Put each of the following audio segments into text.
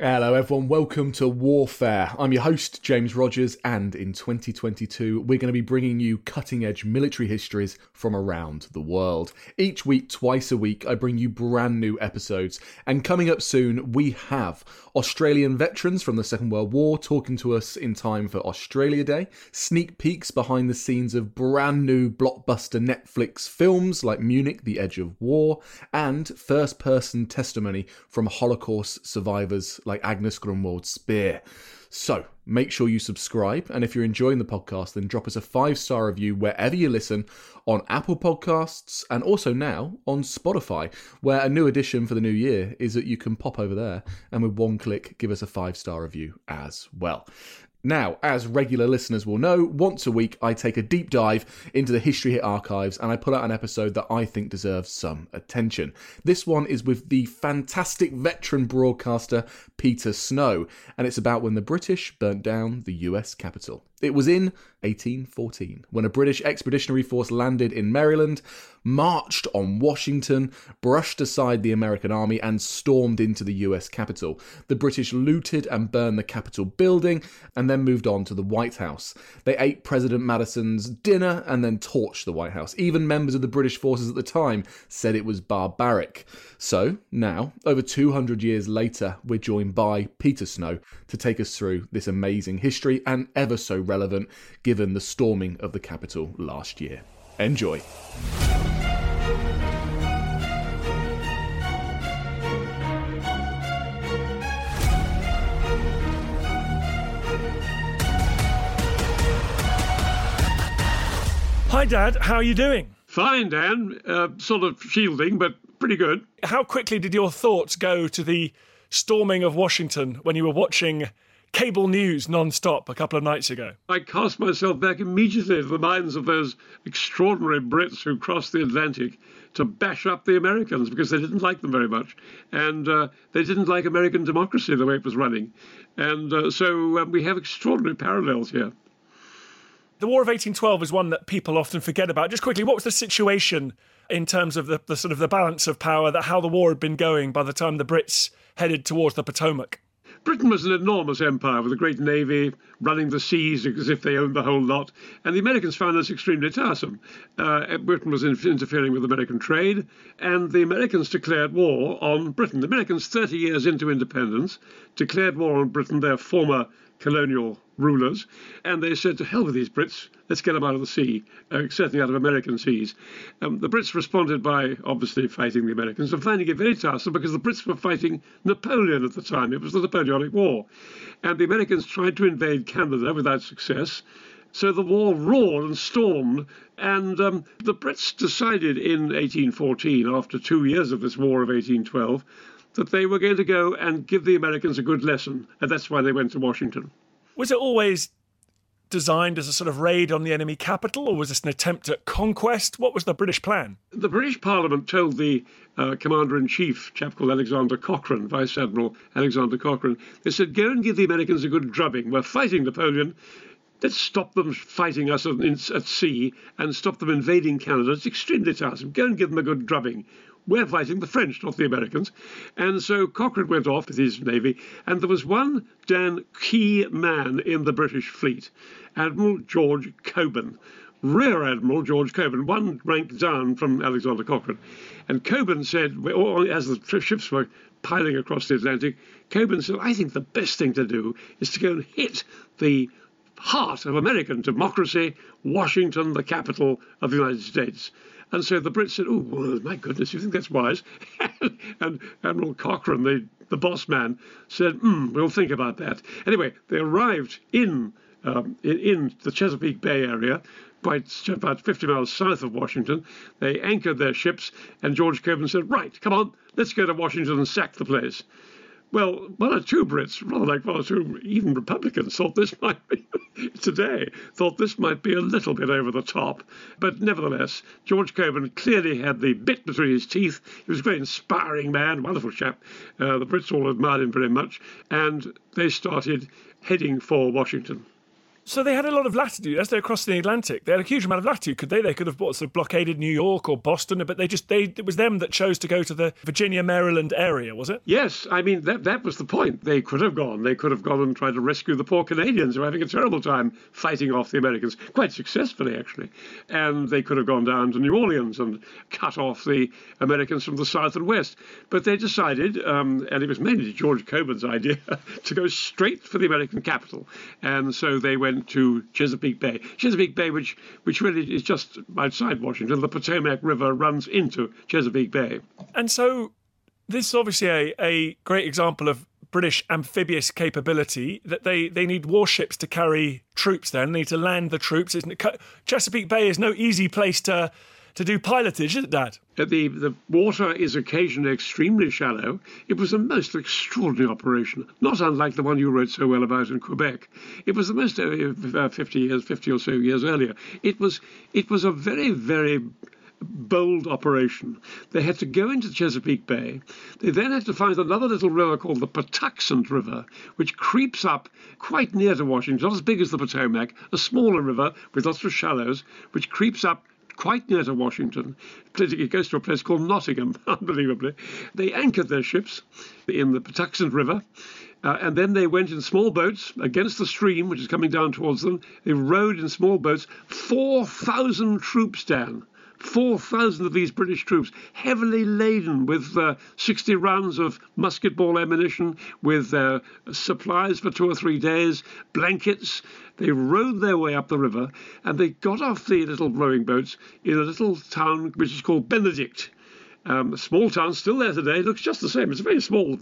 Hello everyone, welcome to Warfare. I'm your host, James Rogers, and in 2022 we're going to be bringing you cutting-edge military histories from around the world. Each week, twice a week, I bring you brand new episodes, and coming up soon we have Australian veterans from the Second World War talking to us in time for Australia Day, sneak peeks behind the scenes of brand new blockbuster Netflix films like Munich, The Edge of War, and first-person testimony from Holocaust survivors like Agnes Grunwald Spear. So make sure you subscribe, and if you're enjoying the podcast, then drop us a 5-star review wherever you listen, on Apple Podcasts and also now on Spotify, where a new addition for the new year is that you can pop over there and with one click give us a 5-star review as well. Now, as regular listeners will know, once a week I take a deep dive into the History Hit archives and I pull out an episode that I think deserves some attention. This one is with the fantastic veteran broadcaster Peter Snow, and it's about when the British burnt down the US Capitol. It was in 1814 when a British expeditionary force landed in Maryland, marched on Washington, brushed aside the American army and stormed into the US Capitol. The British looted and burned the Capitol building and then moved on to the White House. They ate President Madison's dinner and then torched the White House. Even members of the British forces at the time said it was barbaric. So now, over 200 years later, we're joined by Peter Snow to take us through this amazing history, and ever so relevant given the storming of the Capitol last year. Enjoy. Hi Dad, how are you doing? Fine, Dan. Sort of shielding, but pretty good. How quickly did your thoughts go to the storming of Washington when you were watching cable news non-stop a couple of nights ago? I cast myself back immediately to the minds of those extraordinary Brits who crossed the Atlantic to bash up the Americans because they didn't like them very much. And they didn't like American democracy the way it was running. And so we have extraordinary parallels here. The War of 1812 is one that people often forget about. Just quickly, what was the situation in terms of the sort of the balance of power, that how the war had been going by the time the Brits headed towards the Potomac? Britain was an enormous empire with a great navy running the seas as if they owned the whole lot. And the Americans found this extremely tiresome. Britain was interfering with American trade, and the Americans declared war on Britain. The Americans, 30 years into independence, declared war on Britain, their former colonial rulers, and they said, to hell with these Brits, let's get them out of the sea, certainly out of American seas. The Brits responded by obviously fighting the Americans and finding it very tiresome because the Brits were fighting Napoleon at the time. It was the Napoleonic War. And the Americans tried to invade Canada without success. So the war roared and stormed, and the Brits decided in 1814, after 2 years of this War of 1812, that they were going to go and give the Americans a good lesson, and that's why they went to Washington. Was it always designed as a sort of raid on the enemy capital, or was this an attempt at conquest? What was the British plan? The British Parliament told the Commander-in-Chief, a chap called Alexander Cochrane, Vice Admiral Alexander Cochrane, they said, go and give the Americans a good drubbing. We're fighting Napoleon. Let's stop them fighting us at sea and stop them invading Canada. It's extremely tiresome. Go and give them a good drubbing. we're fighting the French, not the Americans. And so Cochrane went off with his navy, and there was one damn key man in the British fleet, Admiral George Cockburn. Rear Admiral George Cockburn, one rank down from Alexander Cochrane. And Cockburn said, as the ships were piling across the Atlantic, Cockburn said, I think the best thing to do is to go and hit the heart of American democracy, Washington, the capital of the United States. And so the Brits said, oh, well, my goodness, you think that's wise? And Admiral Cochrane, the boss man, said, we'll think about that. Anyway, they arrived in the Chesapeake Bay area, about 50 miles south of Washington. They anchored their ships, and George Cockburn said, right, come on, let's go to Washington and sack the place. Well, one or two Brits, rather like one or two even Republicans, thought this might be a little bit over the top. But nevertheless, George Cockburn clearly had the bit between his teeth. He was a very inspiring man, wonderful chap. The Brits all admired him very much, and they started heading for Washington. So they had a lot of latitude as they were crossing the Atlantic. They had a huge amount of latitude, could they? They could have sort of blockaded New York or Boston, but it was them that chose to go to the Virginia, Maryland area, was it? Yes, I mean, that was the point. They could have gone. They could have gone and tried to rescue the poor Canadians who were having a terrible time fighting off the Americans, quite successfully, actually. And they could have gone down to New Orleans and cut off the Americans from the south and west. But they decided, and it was mainly George Cockburn's idea, to go straight for the American capital. And so they went to Chesapeake Bay, which really is just outside Washington. The Potomac River runs into Chesapeake Bay. And so this is obviously a great example of British amphibious capability, that they need warships to carry troops there, and they need to land the troops. Chesapeake Bay is no easy place to do pilotage, is it, Dad? The water is occasionally extremely shallow. It was a most extraordinary operation, not unlike the one you wrote so well about in Quebec. It was the most 50 or so years earlier. It was a very, very bold operation. They had to go into Chesapeake Bay. They then had to find another little river called the Patuxent River, which creeps up quite near to Washington, not as big as the Potomac, a smaller river with lots of shallows, which creeps up quite near to Washington. It goes to a place called Nottingham, unbelievably. They anchored their ships in the Patuxent River, and then they went in small boats against the stream, which is coming down towards them. They rowed in small boats, 4,000 troops down. 4,000 of these British troops, heavily laden with 60 rounds of musket ball ammunition, with supplies for 2 or 3 days, blankets. They rowed their way up the river, and they got off the little rowing boats in a little town which is called Benedict. A small town, still there today, looks just the same. It's a very small,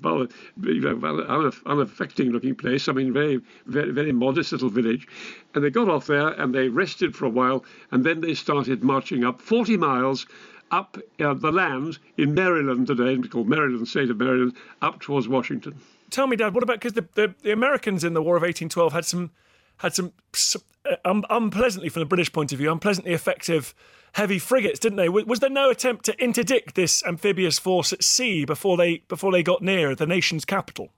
unaffecting looking place. I mean, very, very, very modest little village. And they got off there and they rested for a while, and then they started marching up 40 miles up the land in Maryland today, called Maryland, state of Maryland, up towards Washington. Tell me, Dad, what about, because the Americans in the War of 1812 had some unpleasantly, from the British point of view, unpleasantly effective heavy frigates, didn't they? Was there no attempt to interdict this amphibious force at sea before they got near the nation's capital?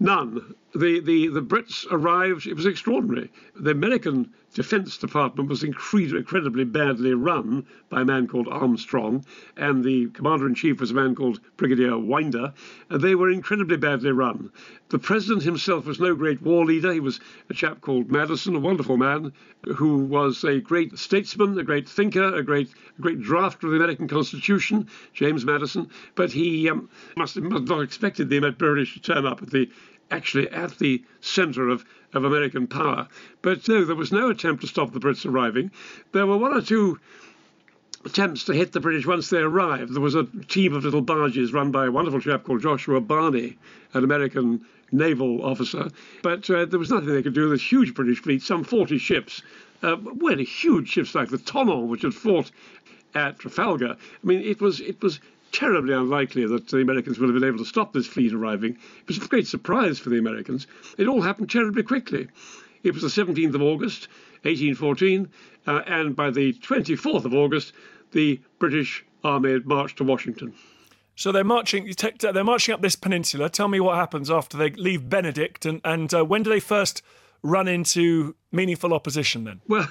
None. The Brits arrived. It was extraordinary. The American Defense Department was incredibly badly run by a man called Armstrong, and the Commander-in-Chief was a man called Brigadier Winder, and they were incredibly badly run. The President himself was no great war leader. He was a chap called Madison, a wonderful man, who was a great statesman, a great thinker, a great drafter of the American Constitution, James Madison, but he must not have expected the British to turn up at the centre of American power. But no, there was no attempt to stop the Brits arriving. There were one or two attempts to hit the British once they arrived. There was a team of little barges run by a wonderful chap called Joshua Barney, an American naval officer. But there was nothing they could do. This huge British fleet, some 40 ships, really huge ships like the Tonnant, which had fought at Trafalgar. I mean, it was terribly unlikely that the Americans would have been able to stop this fleet arriving. It was a great surprise for the Americans. It all happened terribly quickly. It was the 17th of August, 1814, and by the 24th of August, the British army had marched to Washington. So they're marching up this peninsula. Tell me what happens after they leave Benedict, and when do they first run into meaningful opposition then? Well,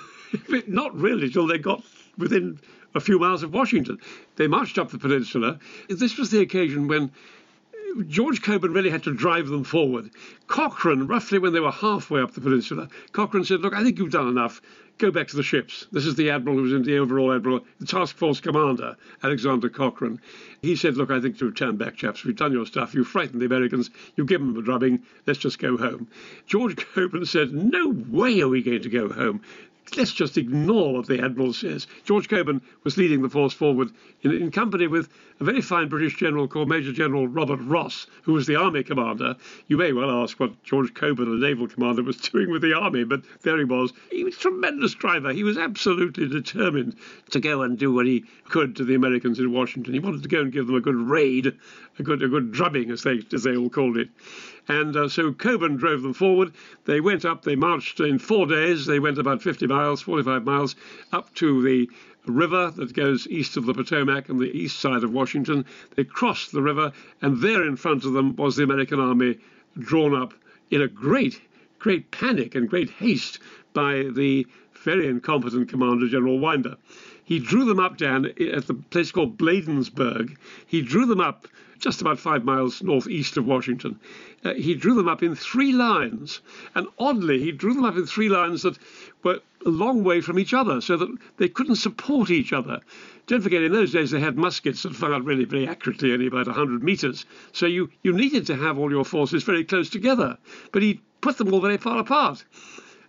not really till they got within a few miles of Washington. They marched up the peninsula. This was the occasion when George Cockburn really had to drive them forward. Cochrane, roughly when they were halfway up the peninsula, Cochrane said, look, I think you've done enough. Go back to the ships. This is the admiral who was in the overall admiral, the task force commander, Alexander Cochrane. He said, look, I think to turn back, chaps. We've done your stuff. You've frightened the Americans. You've given them a drubbing. Let's just go home. George Cockburn said, no way are we going to go home. Let's just ignore what the admiral says. George Cockburn was leading the force forward in company with a very fine British general called Major General Robert Ross, who was the army commander. You may well ask what George Cockburn, a naval commander, was doing with the army, but there he was. He was a tremendous driver. He was absolutely determined to go and do what he could to the Americans in Washington. He wanted to go and give them a good raid, a good drubbing, as they all called it. And so Cockburn drove them forward. They went up, they marched in 4 days. They went about 50 miles, 45 miles, up to the river that goes east of the Potomac and the east side of Washington. They crossed the river, and there in front of them was the American army drawn up in a great panic and great haste by the very incompetent commander, General Winder. He drew them up, Dan, at the place called Bladensburg. He drew them up just about 5 miles northeast of Washington. He drew them up in three lines. And oddly, he drew them up in three lines that were a long way from each other so that they couldn't support each other. Don't forget, in those days, they had muskets that fired really very accurately, only about 100 meters. So you needed to have all your forces very close together. But he put them all very far apart.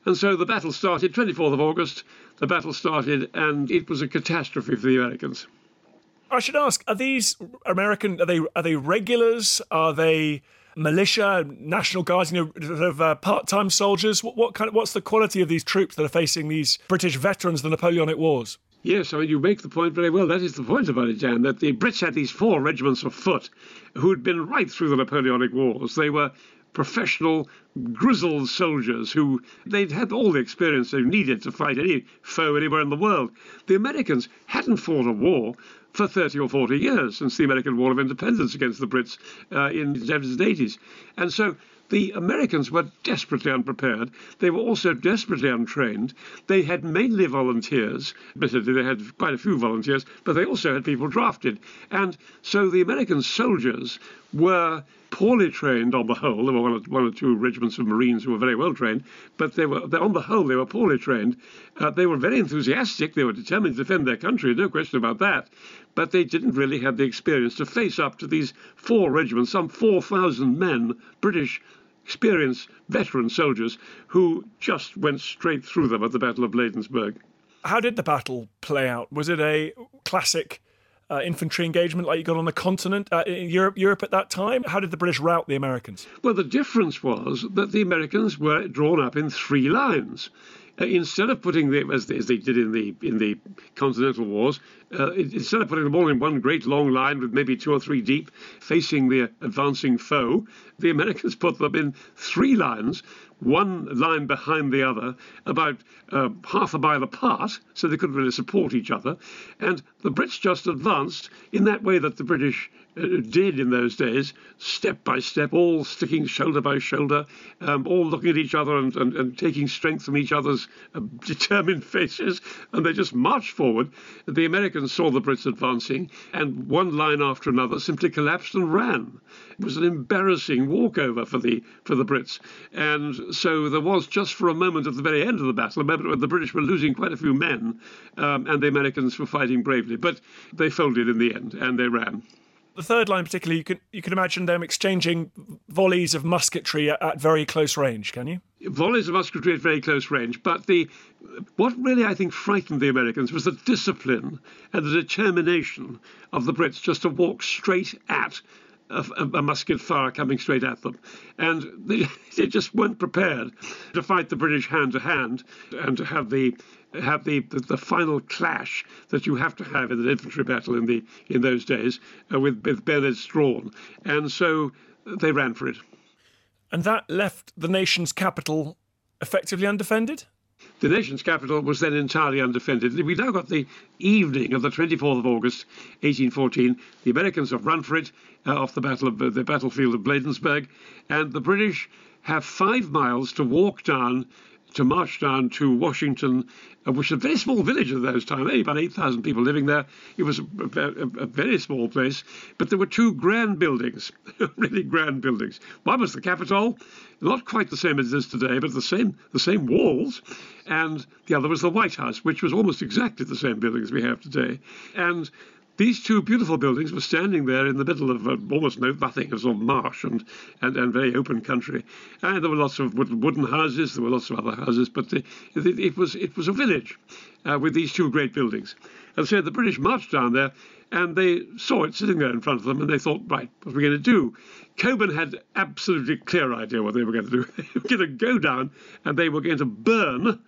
And so the battle started, 24th of August, the battle started, and it was a catastrophe for the Americans. I should ask, are these American, are they regulars? Are they militia, National Guards, sort of part-time soldiers? What's the quality of these troops that are facing these British veterans of the Napoleonic Wars? Yes, I mean, you make the point very well. That is the point about it, Dan, that the Brits had these 4 regiments of foot who'd been right through the Napoleonic Wars. They were professional, grizzled soldiers they'd had all the experience they needed to fight any foe anywhere in the world. The Americans hadn't fought a war for 30 or 40 years since the American War of Independence against the Brits in the 1780s. And so the Americans were desperately unprepared. They were also desperately untrained. They had mainly volunteers. Admittedly, they had quite a few volunteers, but they also had people drafted. And so the American soldiers were poorly trained on the whole. There were one or two regiments of Marines who were very well trained, but on the whole, they were poorly trained. They were very enthusiastic. They were determined to defend their country, no question about that. But they didn't really have the experience to face up to these 4 regiments, some 4,000 men, British experienced veteran soldiers, who just went straight through them at the Battle of Bladensburg. How did the battle play out? Was it a classic infantry engagement like you got on the continent in Europe at that time? How did the British rout the Americans? Well, the difference was that the Americans were drawn up in 3 lines. Instead of putting them, as they did in the Continental Wars, instead of putting them all in one great long line with maybe 2 or 3 deep facing the advancing foe, the Americans put them in 3 lines, one line behind the other, about half a mile apart, so they couldn't really support each other. And the Brits just advanced in that way that the British did in those days, step by step, all sticking shoulder by shoulder, all looking at each other and taking strength from each other's determined faces, and they just marched forward. The Americans saw the Brits advancing, and one line after another simply collapsed and ran. It was an embarrassing walkover for the Brits. And so there was, just for a moment at the very end of the battle, a moment when the British were losing quite a few men, and the Americans were fighting bravely, but they folded in the end, and they ran. The third line particularly, you can imagine them exchanging volleys of musketry at very close range, can you? Volleys of musketry at very close range, but what really I think frightened the Americans was the discipline and the determination of the Brits just to walk straight at a musket fire coming straight at them. And they just weren't prepared to fight the British hand-to-hand and to have the final clash that you have to have in an infantry battle in those days with bayonets drawn. And so they ran for it. And that left the nation's capital effectively undefended? The nation's capital was then entirely undefended. We now got the evening of the 24th of August, 1814. The Americans have run for it off the battlefield of Bladensburg, and the British have 5 miles to walk down to march down to Washington, which was a very small village at those times, only about 8,000 people living there. It was a very small place, but there were two grand buildings, really grand buildings. One was the Capitol, not quite the same as it is today, but the same walls, and the other was the White House, which was almost exactly the same building as we have today. And these two beautiful buildings were standing there in the middle of almost nothing. It was all marsh and very open country. And there were lots of wooden houses. There were lots of other houses. But it was a village with these two great buildings. And so the British marched down there, and they saw it sitting there in front of them, and they thought, right, what are we going to do? Cockburn had absolutely clear idea what they were going to do. They were going to go down, and they were going to burn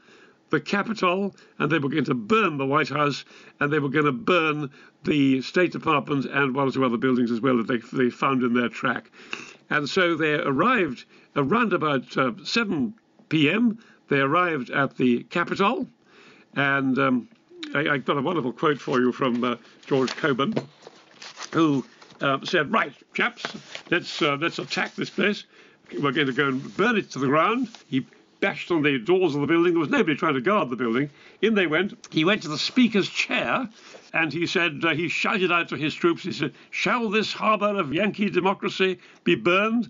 the Capitol, and they were going to burn the White House, and they were going to burn the State Department and one or two other buildings as well that they found in their track. And so they arrived around about 7 p.m. They arrived at the Capitol, and I've got a wonderful quote for you from George Cockburn, who said, right, chaps, let's attack this place. We're going to go and burn it to the ground. He dashed on the doors of the building. There was nobody trying to guard the building. In they went. He went to the Speaker's chair, and he said, he shouted out to his troops, he said, shall this harbour of Yankee democracy be burned?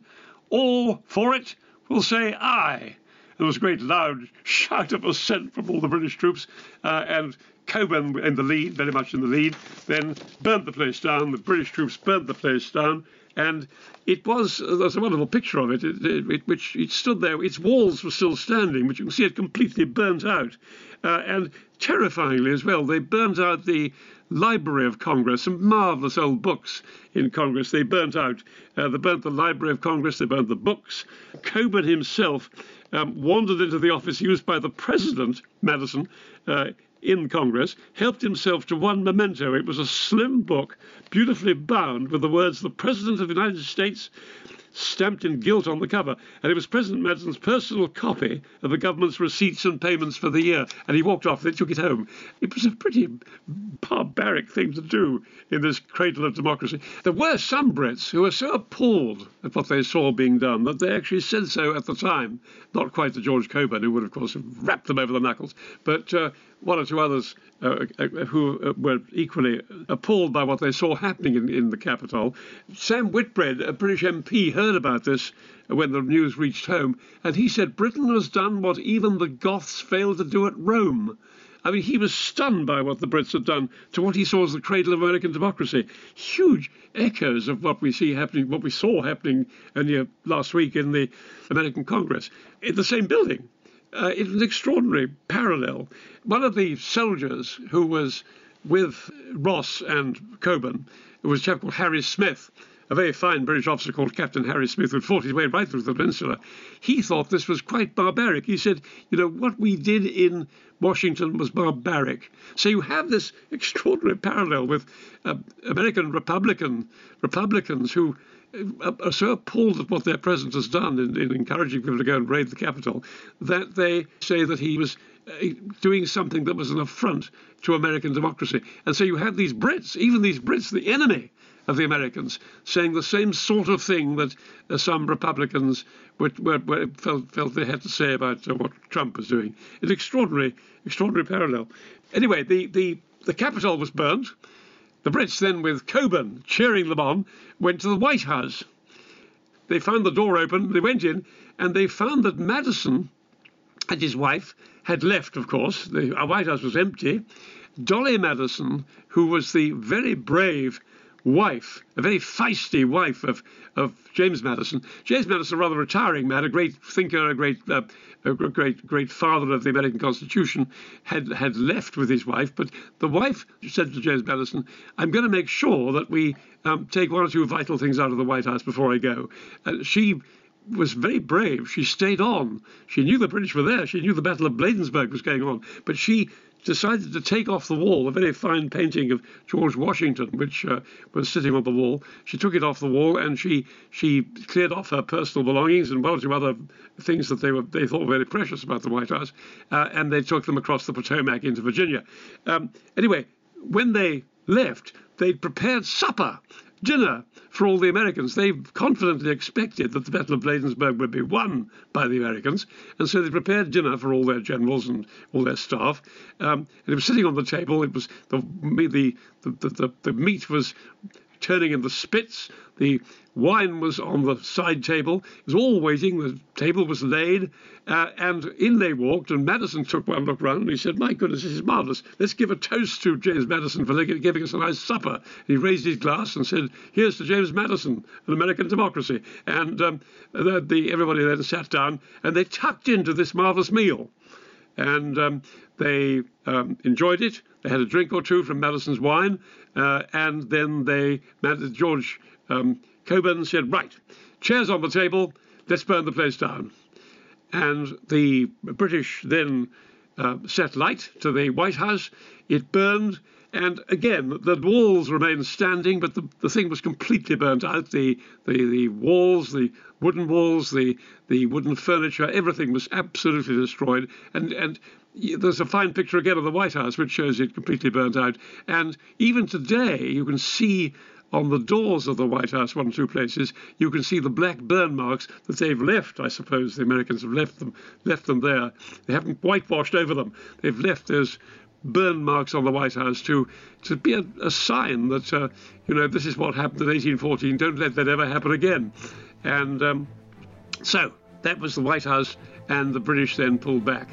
All for it will say aye. There was a great loud shout of assent from all the British troops, and Cockburn in the lead, very much in the lead, then burnt the place down. The British troops burnt the place down. And it was, there's a wonderful picture of it, which it stood there, its walls were still standing, which you can see it completely burnt out. And terrifyingly as well, they burnt out the Library of Congress, some marvellous old books in Congress. They burnt out, they burnt the Library of Congress, they burnt the books. Cockburn himself wandered into the office used by the President, Madison, in Congress, helped himself to one memento. It was a slim book, beautifully bound, with the words, the President of the United States, stamped in gilt on the cover. And it was President Madison's personal copy of the government's receipts and payments for the year. And he walked off, they took it home. It was a pretty barbaric thing to do in this cradle of democracy. There were some Brits who were so appalled at what they saw being done that they actually said so at the time. Not quite to George Cockburn, who would, of course, have rapped them over the knuckles, but one or two others who were equally appalled by what they saw happening in the Capitol. Sam Whitbread, a British MP, heard about this when the news reached home, and he said Britain has done what even the Goths failed to do at Rome. I mean, he was stunned by what the Brits had done to what he saw as the cradle of American democracy. Huge echoes of what we saw happening only last week in the American Congress, in the same building. It was an extraordinary parallel. One of the soldiers who was with Ross and Cockburn was a chap called Harry Smith, a very fine British officer called Captain Harry Smith, who fought his way right through the peninsula. He thought this was quite barbaric. He said, you know, what we did in Washington was barbaric. So you have this extraordinary parallel with American Republicans who are so appalled at what their president has done in encouraging people to go and raid the Capitol that they say that he was doing something that was an affront to American democracy. And so you have these Brits, even these Brits, the enemy of the Americans, saying the same sort of thing that some Republicans felt they had to say about what Trump was doing. An extraordinary parallel. Anyway, the Capitol was burnt. The Brits then, with Cockburn cheering them on, went to the White House. They found the door open, they went in, and they found that Madison and his wife had left, of course. The White House was empty. Dolly Madison, who was the very brave wife, a very feisty wife of James Madison. James Madison, a rather retiring man, a great thinker, a great father of the American Constitution, had left with his wife. But the wife said to James Madison, I'm going to make sure that we take one or two vital things out of the White House before I go. She was very brave. She stayed on. She knew the British were there. She knew the Battle of Bladensburg was going on. But she decided to take off the wall, a very fine painting of George Washington, which was sitting on the wall. She took it off the wall, and she cleared off her personal belongings and one or two other things that they thought were very precious about the White House, and they took them across the Potomac into Virginia. Anyway, when they left, they prepared supper. dinner for all the Americans. They confidently expected that the Battle of Bladensburg would be won by the Americans, and so they prepared dinner for all their generals and all their staff. And it was sitting on the table. It was the meat was turning in the spits. The wine was on the side table. It was all waiting. The table was laid, and in they walked, and Madison took one look round, and he said, "My goodness, this is marvellous. Let's give a toast to James Madison for giving us a nice supper." He raised his glass and said, "Here's to James Madison and American democracy." And everybody then sat down, and they tucked into this marvellous meal. And they enjoyed it. They had a drink or two from Madison's wine, and then George Cockburn said, "Right, chairs on the table, let's burn the place down." And the British then set light to the White House. It burned, and again, the walls remained standing, but the thing was completely burnt out. The walls, the wooden walls, the wooden furniture, everything was absolutely destroyed. And there's a fine picture again of the White House, which shows it completely burnt out. And even today, you can see on the doors of the White House, one or two places, you can see the black burn marks that they've left. I suppose the Americans have left them there. They haven't whitewashed over them. They've left those burn marks on the White House to be a sign that, this is what happened in 1814. Don't let that ever happen again. And so that was the White House, and the British then pulled back.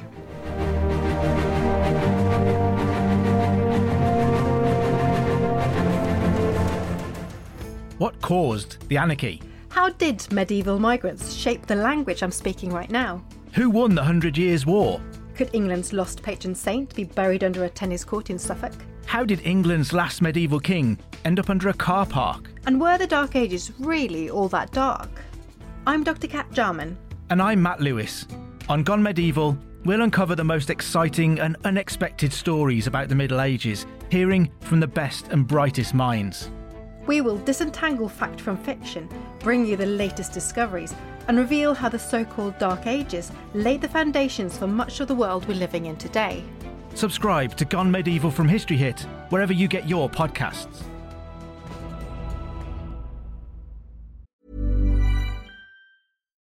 What caused the anarchy? How did medieval migrants shape the language I'm speaking right now? Who won the 100 Years' War? Could England's lost patron saint be buried under a tennis court in Suffolk? How did England's last medieval king end up under a car park? And were the Dark Ages really all that dark? I'm Dr. Kat Jarman. And I'm Matt Lewis. On Gone Medieval, we'll uncover the most exciting and unexpected stories about the Middle Ages, hearing from the best and brightest minds. We will disentangle fact from fiction, bring you the latest discoveries, and reveal how the so-called Dark Ages laid the foundations for much of the world we're living in today. Subscribe to Gone Medieval from History Hit, wherever you get your podcasts.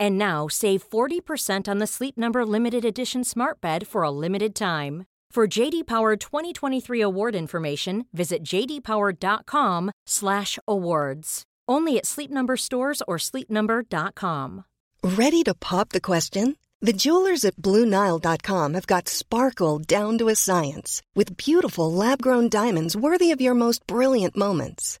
And now, save 40% on the Sleep Number Limited Edition Smart Bed for a limited time. For J.D. Power 2023 award information, visit jdpower.com/awards. Only at Sleep Number stores or sleepnumber.com. Ready to pop the question? The jewelers at BlueNile.com have got sparkle down to a science with beautiful lab-grown diamonds worthy of your most brilliant moments.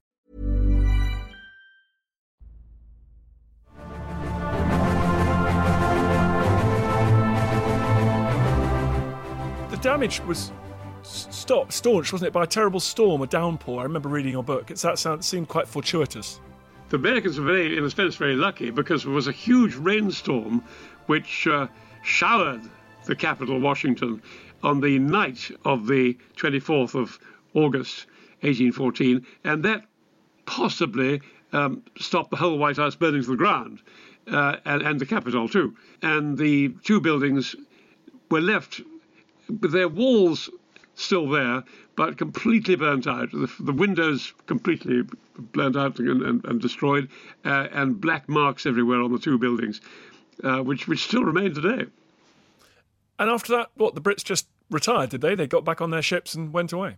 Damage was staunched, wasn't it, by a terrible storm, a downpour. I remember reading your book. It seemed quite fortuitous. the Americans were very, in a sense, very lucky, because there was a huge rainstorm which showered the capital, Washington, on the night of the 24th of August, 1814, and that possibly stopped the whole White House burning to the ground, and the Capitol too. And the two buildings were left with their walls still there, but completely burnt out. The windows completely burnt out and destroyed, and black marks everywhere on the two buildings, which still remain today. And after that, what, the Brits just retired, did they? They got back on their ships and went away?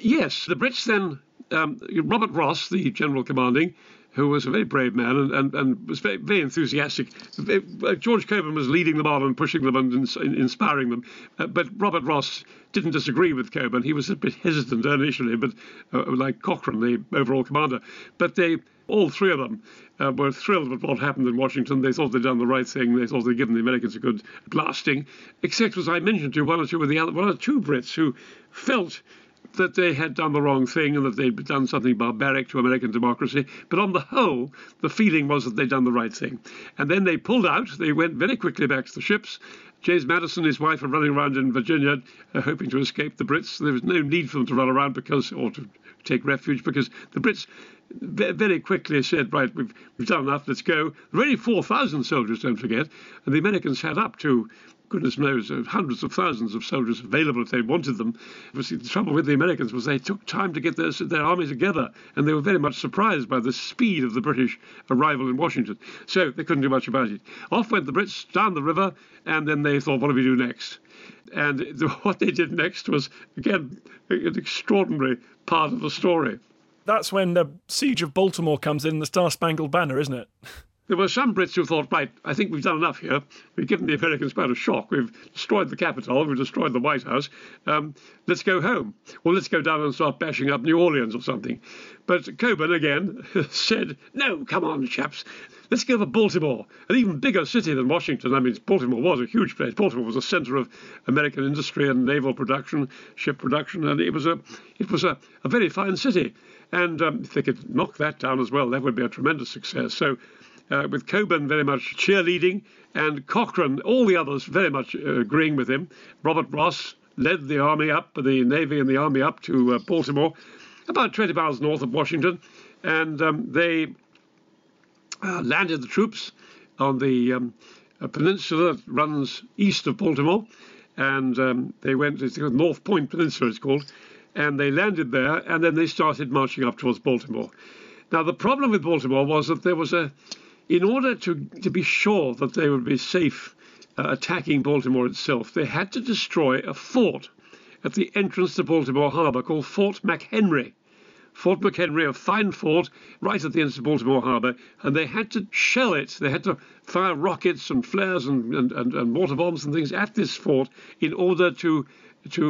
Yes, the Brits then, Robert Ross, the general commanding, who was a very brave man and was very, very enthusiastic. George Cockburn was leading them on and pushing them and inspiring them. But Robert Ross didn't disagree with Cockburn. He was a bit hesitant initially, but like Cochrane, the overall commander. But they, all three of them, were thrilled with what happened in Washington. They thought they'd done the right thing. They thought they'd given the Americans a good blasting, except, as I mentioned, to one or two Brits who felt that they had done the wrong thing and that they'd done something barbaric to American democracy. But on the whole, the feeling was that they'd done the right thing. And then they pulled out. They went very quickly back to the ships. James Madison and his wife were running around in Virginia, hoping to escape the Brits. There was no need for them to run around or to take refuge, because the Brits very quickly said, right, we've done enough, let's go. There were only 4,000 soldiers, don't forget. And the Americans had up to, goodness knows, hundreds of thousands of soldiers available if they wanted them. Obviously, the trouble with the Americans was they took time to get their army together, and they were very much surprised by the speed of the British arrival in Washington. So they couldn't do much about it. Off went the Brits down the river, and then they thought, what do we do next? And what they did next was, again, an extraordinary part of the story. That's when the siege of Baltimore comes in, the Star-Spangled Banner, isn't it? There were some Brits who thought, right, I think we've done enough here. We've given the Americans quite a shock. We've destroyed the Capitol. We've destroyed the White House. Let's go home. Well, let's go down and start bashing up New Orleans or something. But Cockburn, again, said, no, come on, chaps. Let's go for Baltimore, an even bigger city than Washington. I mean, Baltimore was a huge place. Baltimore was a centre of American industry and naval production, ship production, and it was a very fine city. And if they could knock that down as well, that would be a tremendous success. So, with Cockburn very much cheerleading, and Cochrane, all the others very much agreeing with him. Robert Ross led the army up, the Navy and the army up to Baltimore, about 20 miles north of Washington, and they landed the troops on the peninsula that runs east of Baltimore, and they went to North Point Peninsula, it's called, and they landed there, and then they started marching up towards Baltimore. Now, the problem with Baltimore was that there was in order to be sure that they would be safe attacking Baltimore itself, they had to destroy a fort at the entrance to Baltimore Harbour called Fort McHenry. Fort McHenry, a fine fort right at the entrance to Baltimore Harbour, and they had to shell it. They had to fire rockets and flares and mortar bombs and things at this fort in order to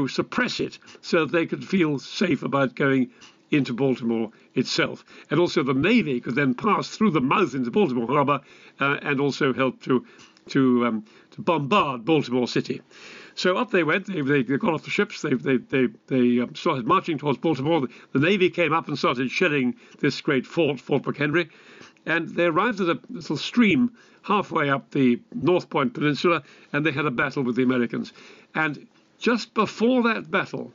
suppress it so that they could feel safe about going into Baltimore itself. And also the Navy could then pass through the mouth into Baltimore Harbour and also help to bombard Baltimore City. So up they went. They got off the ships. They started marching towards Baltimore. The Navy came up and started shelling this great fort, Fort McHenry. And they arrived at a little stream halfway up the North Point Peninsula, and they had a battle with the Americans. And just before that battle,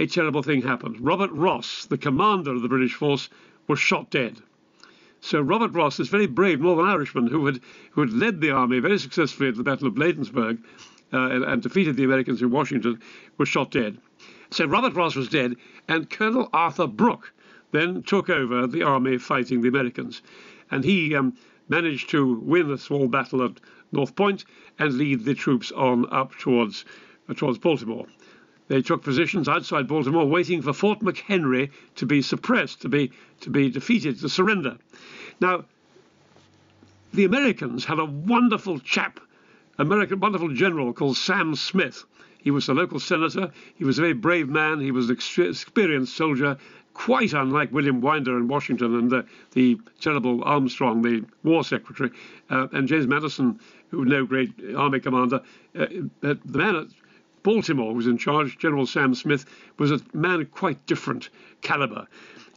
a terrible thing happened. Robert Ross, the commander of the British force, was shot dead. So Robert Ross, this very brave Northern Irishman who had led the army very successfully at the Battle of Bladensburg and defeated the Americans in Washington, was shot dead. So Robert Ross was dead, and Colonel Arthur Brooke then took over the army fighting the Americans. And he managed to win a small battle at North Point and lead the troops on up towards Baltimore. They took positions outside Baltimore, waiting for Fort McHenry to be suppressed, to be defeated, to surrender. Now, the Americans had a wonderful wonderful general called Sam Smith. He was a local senator. He was a very brave man. He was an experienced soldier, quite unlike William Winder in Washington and the terrible Armstrong, the war secretary, and James Madison, who was no great army commander. The man at Baltimore was in charge, General Sam Smith was a man of quite different calibre.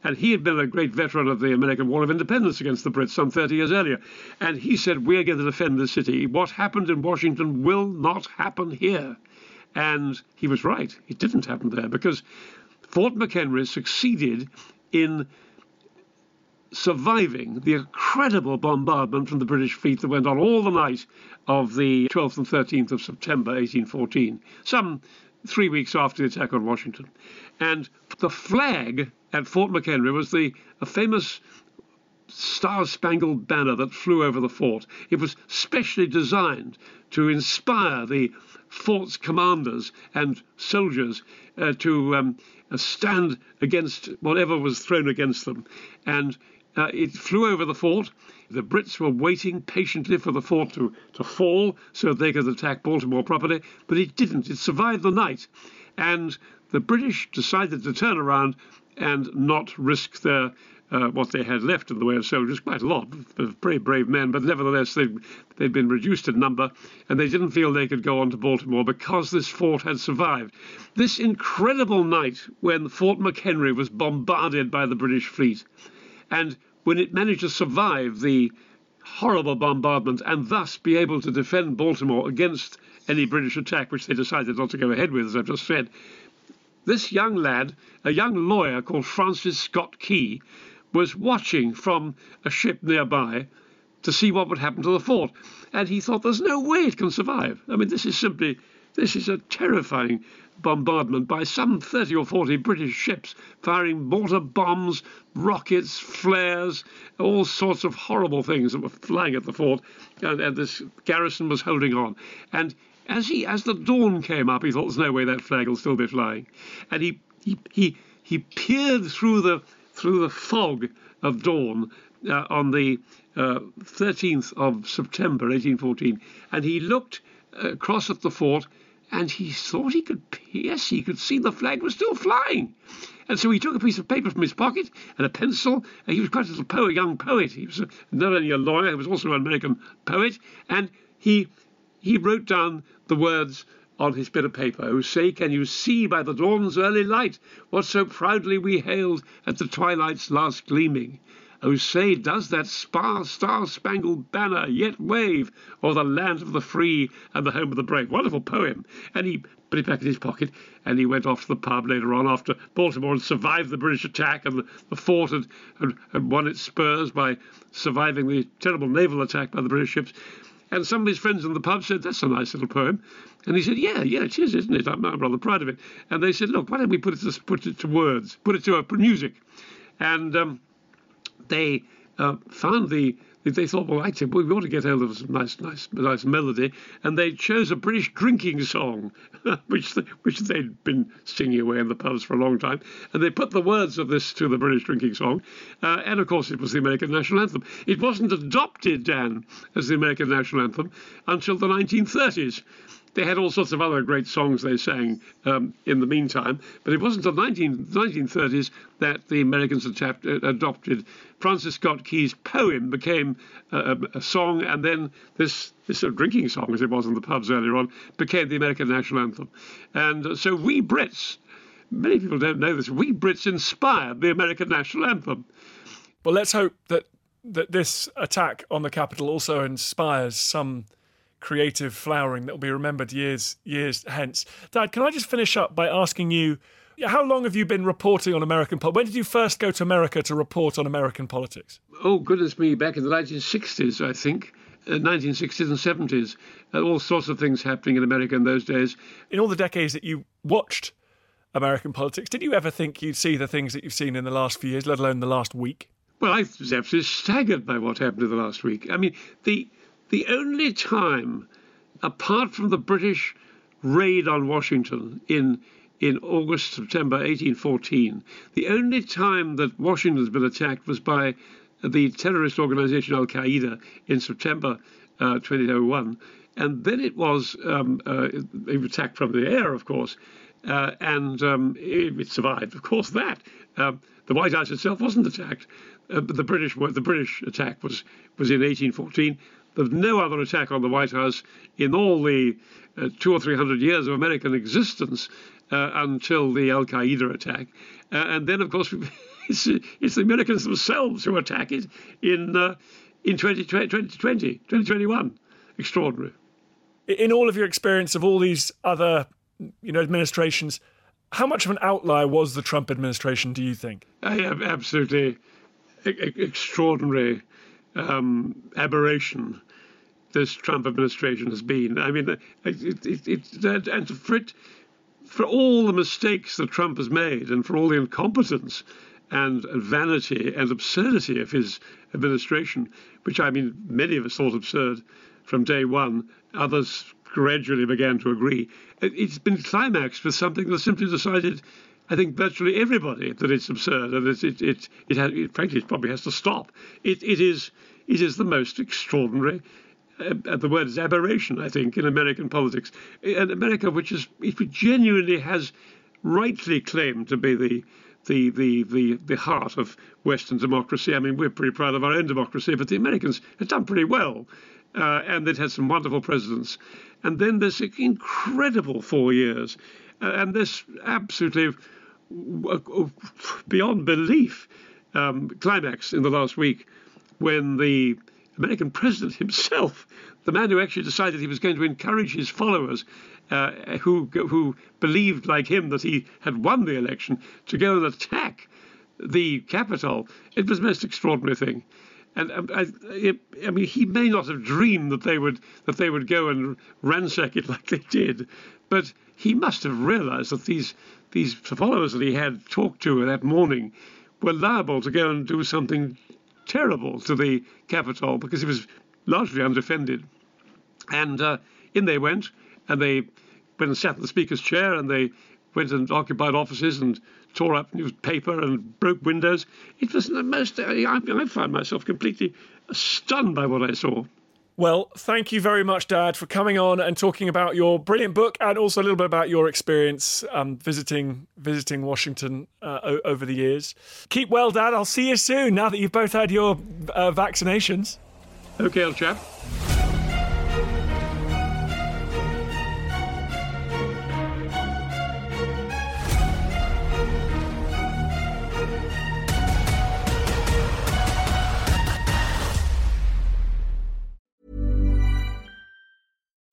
And he had been a great veteran of the American War of Independence against the Brits some 30 years earlier. And he said, we're going to defend this city. What happened in Washington will not happen here. And he was right. It didn't happen there because Fort McHenry succeeded in surviving the incredible bombardment from the British fleet that went on all the night of the 12th and 13th of September 1814, some 3 weeks after the attack on Washington. And the flag at Fort McHenry was a famous star-spangled banner that flew over the fort. It was specially designed to inspire the fort's commanders and soldiers to stand against whatever was thrown against them. And it flew over the fort. The Brits were waiting patiently for the fort to fall so they could attack Baltimore properly, but it didn't. It survived the night. And the British decided to turn around and not risk their what they had left in the way of soldiers, quite a lot of very brave men, but nevertheless they'd been reduced in number, and they didn't feel they could go on to Baltimore because this fort had survived. This incredible night when Fort McHenry was bombarded by the British fleet, and when it managed to survive the horrible bombardment and thus be able to defend Baltimore against any British attack, which they decided not to go ahead with, as I've just said, this young lad, a young lawyer called Francis Scott Key, was watching from a ship nearby to see what would happen to the fort. And he thought, there's no way it can survive. I mean, this is a terrifying bombardment by some 30 or 40 British ships firing mortar bombs, rockets, flares, all sorts of horrible things that were flying at the fort. And this garrison was holding on. And as the dawn came up, he thought, there's no way that flag will still be flying. And he peered through the fog of dawn on the 13th of September 1814, and he looked across at the fort, and he thought he could see the flag was still flying. And so he took a piece of paper from his pocket and a pencil, and he was quite a little young poet. He was not only a lawyer, he was also an American poet, and he wrote down the words on his bit of paper, who say, can you see by the dawn's early light what so proudly we hailed at the twilight's last gleaming? Oh, say, does that star-spangled banner yet wave o'er the land of the free and the home of the brave? Wonderful poem. And he put it back in his pocket, and he went off to the pub later on after Baltimore had survived the British attack, and the fort had won its spurs by surviving the terrible naval attack by the British ships. And some of his friends in the pub said, that's a nice little poem. And he said, yeah, it is, isn't it? I'm rather proud of it. And they said, look, why don't we put it to words, put it to music? And they found they thought, well, I think we ought to get hold of some nice melody. And they chose a British drinking song, which they'd been singing away in the pubs for a long time. And they put the words of this to the British drinking song. And, of course, it was the American National Anthem. It wasn't adopted, Dan, as the American National Anthem until the 1930s. They had all sorts of other great songs they sang in the meantime, but it wasn't until the 1930s that the Americans adopted. Francis Scott Key's poem became a song, and then this sort of drinking song, as it was in the pubs earlier on, became the American National Anthem. And so we Brits, many people don't know this, we Brits inspired the American National Anthem. Well, let's hope that this attack on the Capitol also inspires some creative flowering that will be remembered years hence. Dad, can I just finish up by asking you, how long have you been reporting on American politics? When did you first go to America to report on American politics? Oh, goodness me, back in the 1960s, I think. 1960s and 70s. All sorts of things happening in America in those days. In all the decades that you watched American politics, did you ever think you'd see the things that you've seen in the last few years, let alone the last week? Well, I was absolutely staggered by what happened in the last week. I mean, the only time, apart from the British raid on Washington in August, September 1814, the only time that Washington's been attacked was by the terrorist organization Al-Qaeda in September 2001. And then it was attacked from the air, of course, and it survived. Of course, that. The White House itself wasn't attacked, but the British attack was in 1814. There was no other attack on the White House in all the 200 or 300 years of American existence until the Al-Qaeda attack. And then, of course, it's the Americans themselves who attack it in 2021. Extraordinary. In all of your experience of all these other, administrations, how much of an outlier was the Trump administration, do you think? I have absolutely extraordinary aberration this Trump administration has been. I mean, and for all the mistakes that Trump has made and for all the incompetence and vanity and absurdity of his administration, which, I mean, many of us thought absurd from day one, others gradually began to agree. It's been climaxed with something that simply decided, I think, virtually everybody that it's absurd, and frankly, it probably has to stop. It is the most extraordinary. The word is aberration, I think, in American politics, and America, which genuinely has rightly claimed to be the heart of Western democracy. I mean, we're pretty proud of our own democracy, but the Americans have done pretty well. And it had some wonderful presidents. And then this incredible 4 years, and this absolutely beyond belief climax in the last week when the American president himself, the man who actually decided he was going to encourage his followers who believed like him that he had won the election, to go and attack the Capitol. It was the most extraordinary thing. And I mean, he may not have dreamed that they would go and ransack it like they did, but he must have realised that these followers that he had talked to that morning were liable to go and do something terrible to the Capitol, because it was largely undefended. And in they went, and they went and sat in the Speaker's chair, and they went and occupied offices and tore up newspaper and broke windows. It was the most... I found myself completely stunned by what I saw. Well, thank you very much, Dad, for coming on and talking about your brilliant book and also a little bit about your experience visiting Washington over the years. Keep well, Dad. I'll see you soon, now that you've both had your vaccinations. OK, old chap.